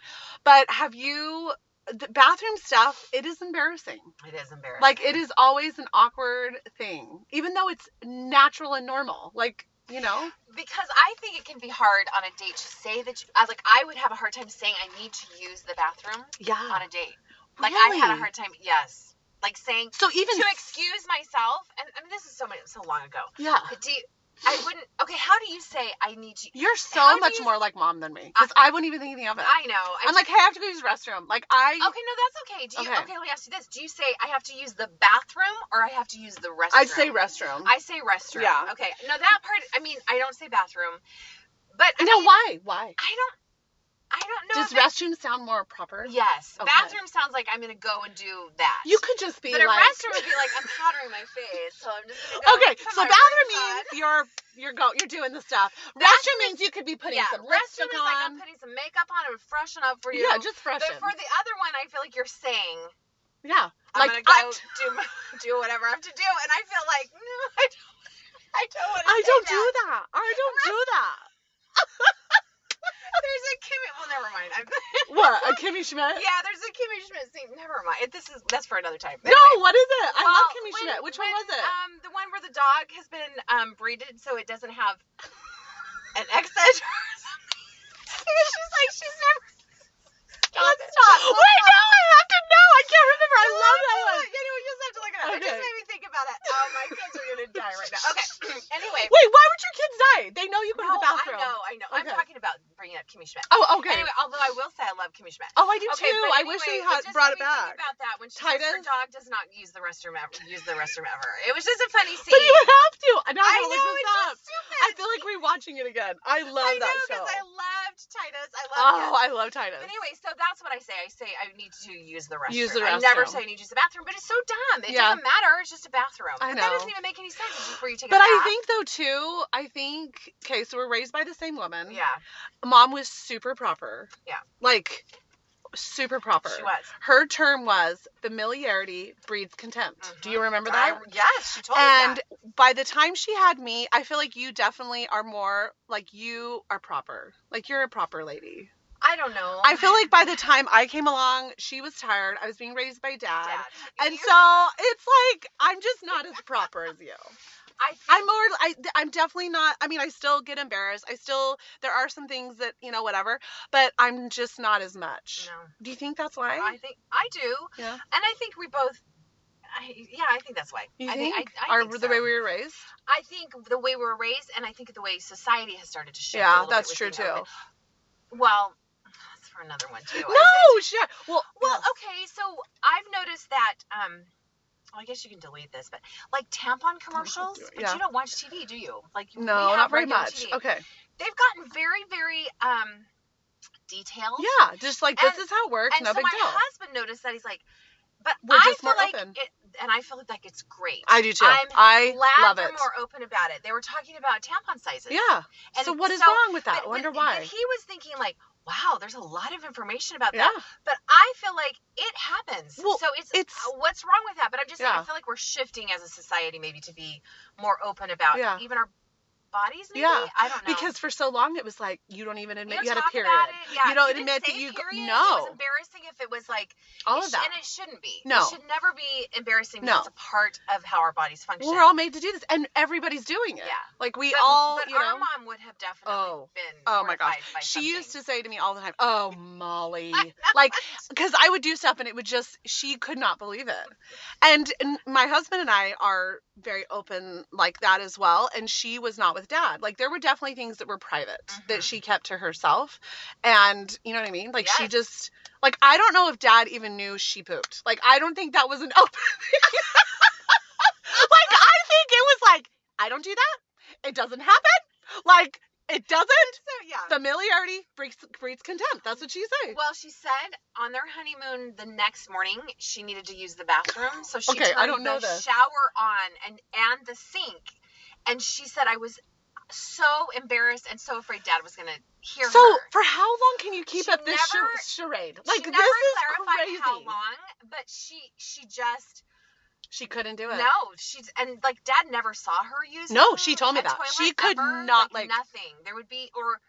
but have you, the bathroom stuff, it is embarrassing. It is embarrassing. Like, it is always an awkward thing, even though it's natural and normal. Like, you know, because I think it can be hard on a date to say that you, I like, I would have a hard time saying I need to use the bathroom yeah. on a date. Like, really? I had a hard time, yes. Like, saying, so even to excuse myself, and I mean, this is so many, so long ago. Yeah. But do you, I wouldn't, okay, how do you say I need you? You're so much you, more like mom than me, because I, I wouldn't even think anything of it. I know. I I'm just, like, hey, I have to go use the restroom. Like, I. Okay, no, that's okay. Do you, okay. okay, let me ask you this. Do you say I have to use the bathroom, or I have to use the restroom? I say restroom. I say restroom. Yeah. Okay. No, that part, I mean, I don't say bathroom, but. I now, mean, why? Why? I don't. I don't know. Does restroom it, sound more proper? Yes. Okay. Bathroom sounds like I'm going to go and do that. You could just be but like... But a restroom would be like, I'm powdering my face, so I'm just going to go... Okay, so bathroom means you're you're go, you're doing the stuff. That's restroom means you could be putting yeah, some lipstick on. Restroom is like I'm putting some makeup on and freshen up for you. Yeah, just freshen. But for the other one, I feel like you're saying... Yeah. I'm like, going to go t- do, my, do whatever I have to do, and I feel like, no, I don't, I don't want to I don't that. do that. I don't do that. There's a Kimmy. Well, never mind. I'm, what? A Kimmy Schmidt? Yeah, there's a Kimmy Schmidt scene. Never mind. This is that's for another time. Anyway. No, what is it? I well, love Kimmy when, Schmidt. Which when, one was it? Um, the one where the dog has been um breeded so it doesn't have an exit or something. She's like she's never. Stop. Stop. Wait, no, I have to know. I can't remember. I, I love that one. You know, you just have to look it up. Okay. It just made me think about it. Oh, my kids are gonna die right now. Okay. Anyway. Wait, why would your kids die? They know you go no, to the bathroom. I know. I know. Okay. I'm talking about bringing up Kimmy Schmidt. Oh, okay. Anyway, although I will say I love Kimmy Schmidt. Oh, I do okay, too. Anyway, I wish they had it brought it back. Just about that when she Titus? Says her dog does not use the restroom ever. Use the restroom ever. It was just a funny scene. But you have to. Now I know this it's up. Just stupid. I feel like rewatching it again. I love I know, that show. I loved Titus. I love. Oh, I love Titus. But anyway, so that. That's what I say. I say I need to use the restroom. Use the restroom. I never say I need to use the bathroom, but it's so dumb. It yeah. doesn't matter. It's just a bathroom. I know. But that doesn't even make any sense. It's just where you take but a bath. But I think, though, too, I think, okay, so we're raised by the same woman. Yeah. Mom was super proper. Yeah. Like, super proper. She was. Her term was familiarity breeds contempt. Mm-hmm. Do you remember that? I, yes, she told and me that. And by the time she had me, I feel like you definitely are more, like, you are proper. Like, you're a proper lady. I don't know. I feel like by the time I came along, she was tired. I was being raised by dad. dad. And You're... so it's like, I'm just not as proper as you. I think... I'm more, I, I'm definitely not, I mean, I still get embarrassed. I still, there are some things that, you know, whatever, but I'm just not as much. No. Do you think that's why? I think, I do. Yeah. And I think we both, I, yeah, I think that's why. You I think? think I, I are think the so. way we were raised? I think the way we were raised, and I think the way society has started to shift. Yeah, that's true too. Happened. Well, another one too. No, sure. Well, well, yeah. Okay. So I've noticed that. Um, well, I guess you can delete this, but like tampon commercials. But yeah. you don't watch T V, do you? Like no, not very much. T V. Okay. They've gotten very, very um detailed. Yeah, just like this and, is how it works. And no so big my deal. Husband noticed that he's like, but We're I feel like it, and I feel like it's great. I do too. I'm I glad love they're it. More open about it. They were talking about tampon sizes. Yeah. And so what so, is wrong with that? But, I wonder but, why. But he was thinking like. Wow, there's a lot of information about that. Yeah. But I feel like it happens. Well, so it's, it's what's wrong with that? But I'm just yeah. saying, I feel like we're shifting as a society maybe to be more open about yeah. even our bodies maybe? Yeah. I don't know. Because for so long it was like, you don't even admit you, you had a period. Yeah. You don't you admit that you... Period. No. It was embarrassing if it was like... All of that. And it shouldn't be. No. It should never be embarrassing because no. it's a part of how our bodies function. We're all made to do this. And everybody's doing it. Yeah. Like we but, all, but you know... But our mom would have definitely oh, been Oh my gosh. She something. used to say to me all the time, oh, Molly. Like, because I would do stuff and it would just... She could not believe it. And, and my husband and I are very open like that as well. And she was not... with dad. Like there were definitely things that were private mm-hmm. that she kept to herself. And you know what I mean? Like yes. she just like, I don't know if dad even knew she pooped. Like, I don't think that was an open thing. Like, I think it was like, I don't do that. It doesn't happen. Like it doesn't. So, yeah. Familiarity breeds, breeds contempt. That's what she said. Well, she said on their honeymoon the next morning, she needed to use the bathroom. So she okay, turned I don't know the this. shower on and, and the sink. And she said, I was so embarrassed and so afraid Dad was going to hear so her. So, for how long can you keep she up this never, charade? Like, she never this is clarified crazy. How long, but she she just... She couldn't do it. No. she's And, like, Dad never saw her use No, she told me that. She could ever. not, like, like... Nothing. There would be... Or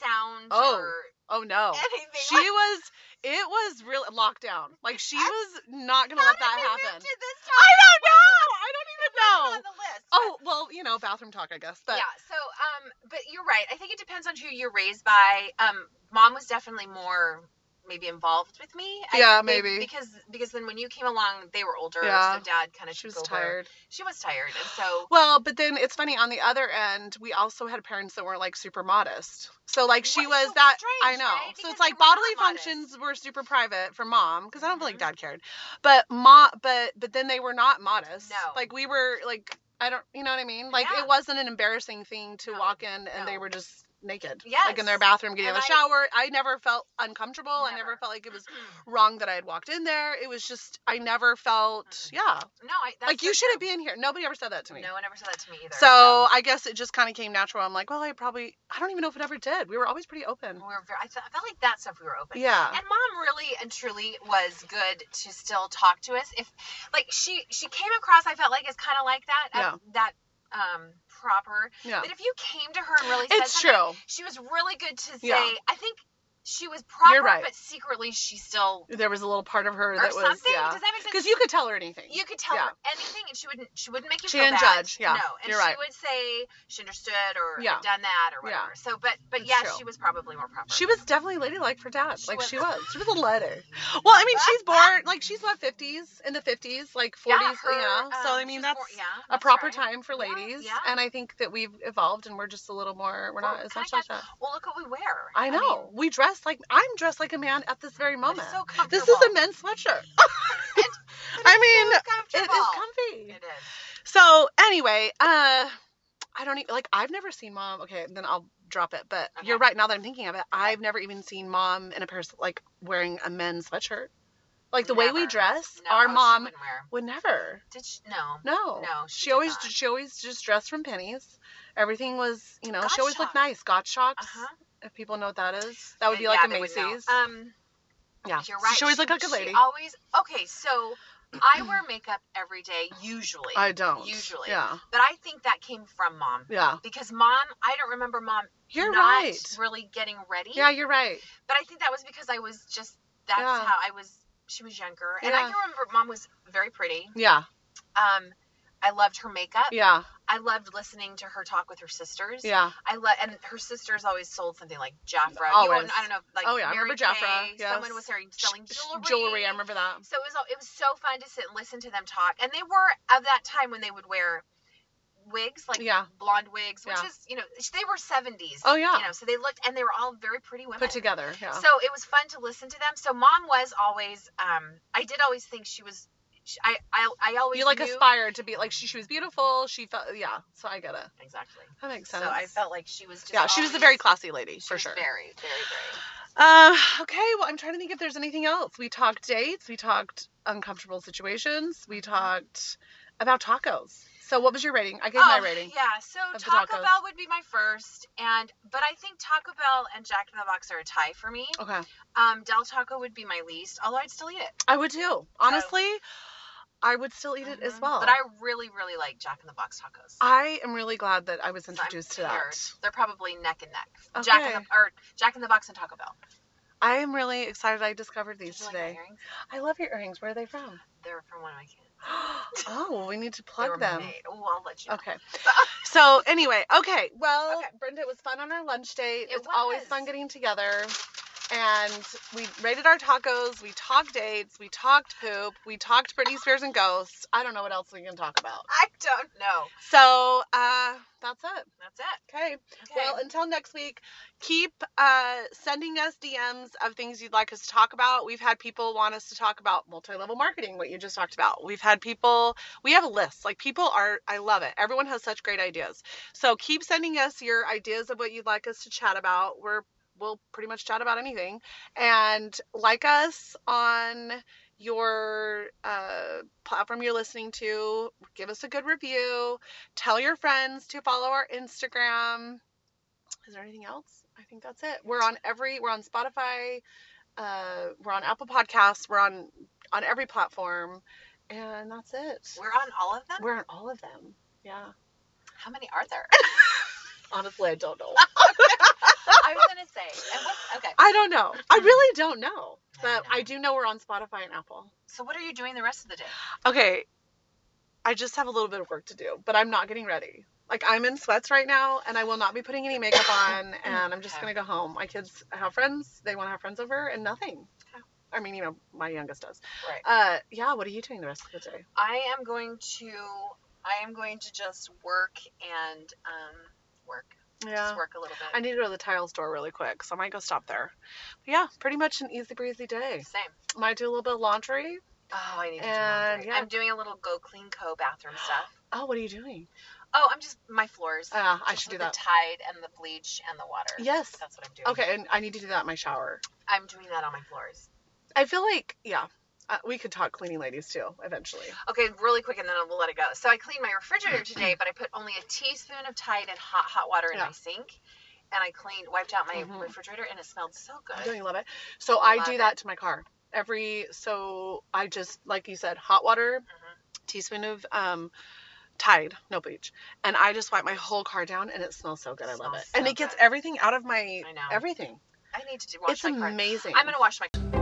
sound oh, or... Oh, no. Anything. She like, was... It was really... Lockdown. Like, she was not going to let that happen. This time. I don't know! I don't even know. On the list, oh, well, you know, bathroom talk, I guess. But. Yeah, so, um, but you're right. I think it depends on who you're raised by. Um, Mom was definitely more maybe involved with me. Yeah, I, maybe. They, because because then when you came along, they were older. Yeah. So Dad kind of took over. She was tired. She was tired. And so. Well, but then it's funny. On the other end, we also had parents that were like super modest. So like she was so that strange, I know. Right? So because it's like bodily functions modest. were super private for Mom because I don't mm-hmm. feel like Dad cared. But mom, but but then they were not modest. No. Like we were like I don't you know what I mean? Like yeah. it wasn't an embarrassing thing to no. walk in and no. they were just naked. Yes. Like in their bathroom getting and a I, shower. I never felt uncomfortable. Never. I never felt like it was wrong that I had walked in there. It was just I never felt mm-hmm. yeah. No, I that's like you shouldn't be in here. Nobody ever said that to me. No one ever said that to me either. So, so. I guess it just kind of came natural. I'm like, well, I probably I don't even know if it ever did. We were always pretty open. We were very, I, th- I felt like that stuff we were open. Yeah. And Mom really and truly was good to still talk to us. If like she she came across I felt like it's kind of like that yeah. uh, that um, proper. Yeah. But if you came to her and really said it's true. She was really good to say, yeah. I think she was proper, right. But secretly she still... There was a little part of her that was... Or something. Yeah. Does that make sense? Because you could tell her anything. You could tell yeah. her anything, and she wouldn't She wouldn't make you she feel bad. She didn't judge, yeah. No, and You're she right. would say she understood or yeah. done that or whatever. Yeah. So, but, but yeah, true. She was probably more proper. She was definitely ladylike for Dad. She like, was. she was. She was a letter. Well, I mean, she's born... Like, she's what, fifties? In the fifties? Like, forties? Yeah. Her, yeah. Um, so, I mean, that's, more, yeah, that's a proper right. time for ladies. Yeah, yeah. And I think that we've evolved, and we're just a little more... We're well, not as much like that. Well, look what we wear. I know. We dress... Like I'm dressed like a man at this very moment. So this is a men's sweatshirt. it's, it's I mean, so it is comfy. It is. So anyway, uh, I don't even like. I've never seen Mom. Okay, then I'll drop it. But okay. You're right. Now that I'm thinking of it, okay. I've never even seen Mom in a pair of, like wearing a men's sweatshirt. Like the never. way we dress, no, our oh, mom would never. Did she? No. No. No. She, she always. Not. She always just dressed from pennies. Everything was, you know. Got she always shocked. looked nice. Got shocked. Uh-huh. If people know what that is, that would be yeah, like a Macy's. Um, yeah. You're right. She always looked like a good lady. She always, okay, so I wear makeup every day, usually. I don't. Usually. Yeah. But I think that came from Mom. Yeah. Because Mom, I don't remember Mom you're not right. really getting ready. Yeah, you're right. But I think that was because I was just, that's yeah. how I was, she was younger. And yeah. I can remember Mom was very pretty. Yeah. Um, I loved her makeup. Yeah. I loved listening to her talk with her sisters. Yeah. I love, and her sisters always sold something like Jaffra. Always. You know, I don't know, like oh, yeah. Mary I remember Jaffra. Kay. Yes. Someone was selling jewelry. Jewelry, I remember that. So it was it was so fun to sit and listen to them talk. And they were of that time when they would wear wigs, like yeah. blonde wigs, which yeah. is, you know, they were seventies. Oh, yeah. You know, so they looked, and they were all very pretty women. Put together, yeah. So it was fun to listen to them. So Mom was always, um, I did always think she was, I, I, I always you like knew. aspired to be like she she was beautiful she felt yeah so I get it exactly that makes sense so I felt like she was just yeah always, she was a very classy lady for sure very very very uh okay well I'm trying to think if there's anything else. We talked dates, we talked uncomfortable situations, we talked about tacos. So what was your rating? I gave oh, my rating. Yeah, so Taco Bell would be my first, and but I think Taco Bell and Jack in the Box are a tie for me. Okay. Um, Del Taco would be my least, although I'd still eat it. I would too. Honestly, so, I would still eat it mm-hmm. as well. But I really, really like Jack in the Box tacos. I am really glad that I was introduced so to that. They're probably neck and neck. Okay. Jack in the or Jack in the Box and Taco Bell. I am really excited. I discovered these Did you today. Like my earrings? I love your earrings. Where are they from? They're from one of my kids. Oh, we need to plug them. Made. Oh, I'll let you know. Okay. So anyway, okay. Well, okay. Brenda, it was fun on our lunch date. It it's was. always fun getting together. And we rated our tacos. We talked dates. We talked poop. We talked Britney Spears and ghosts. I don't know what else we can talk about. I don't know. So uh, that's it. That's it. Okay. okay. Well, until next week, keep uh, sending us D Ms of things you'd like us to talk about. We've had people want us to talk about multi-level marketing, what you just talked about. We've had people, we have a list. Like people are, I love it. Everyone has such great ideas. So keep sending us your ideas of what you'd like us to chat about. We're We'll pretty much chat about anything. And like us on your uh, platform you're listening to. Give us a good review. Tell your friends to follow our Instagram. Is there anything else? I think that's it. We're on every, we're on Spotify. Uh, we're on Apple Podcasts. We're on, on every platform. And that's it. We're on all of them? We're on all of them. Yeah. How many are there? Honestly, I don't know. I was going to say. And what's, okay. I don't know. I really don't know. But I, know. I do know we're on Spotify and Apple. So what are you doing the rest of the day? Okay. I just have a little bit of work to do. But I'm not getting ready. Like, I'm in sweats right now. And I will not be putting any makeup on. And I'm just okay. going to go home. My kids have friends. They want to have friends over. And nothing. Okay. I mean, you know, my youngest does. Right. Uh, yeah. What are you doing the rest of the day? I am going to... I am going to just work and um, work. Yeah. Just work a little bit. I need to go to the tile store really quick, so I might go stop there. But yeah, pretty much an easy breezy day. Same. Might do a little bit of laundry. Oh, I need to and, do laundry. Yeah. I'm doing a little Go Clean Co. bathroom stuff. Oh, what are you doing? Oh, I'm just, my floors. Yeah, uh, I should do that. The Tide and the bleach and the water. Yes. That's what I'm doing. Okay, and I need to do that in my shower. I'm doing that on my floors. I feel like, yeah. Uh, we could talk cleaning ladies too, eventually. Okay, really quick, and then we'll let it go. So I cleaned my refrigerator today, but I put only a teaspoon of Tide and hot, hot water in yeah. my sink. And I cleaned, wiped out my mm-hmm. refrigerator, and it smelled so good. Don't you love it? So I, I do that it. to my car. Every, so I just, like you said, hot water, mm-hmm. teaspoon of um, Tide, no bleach. And I just wipe my whole car down, and it smells so good. It I love it. So and it gets good. Everything out of my, I know. Everything. I need to do wash it's my car. It's amazing. I'm going to wash my car.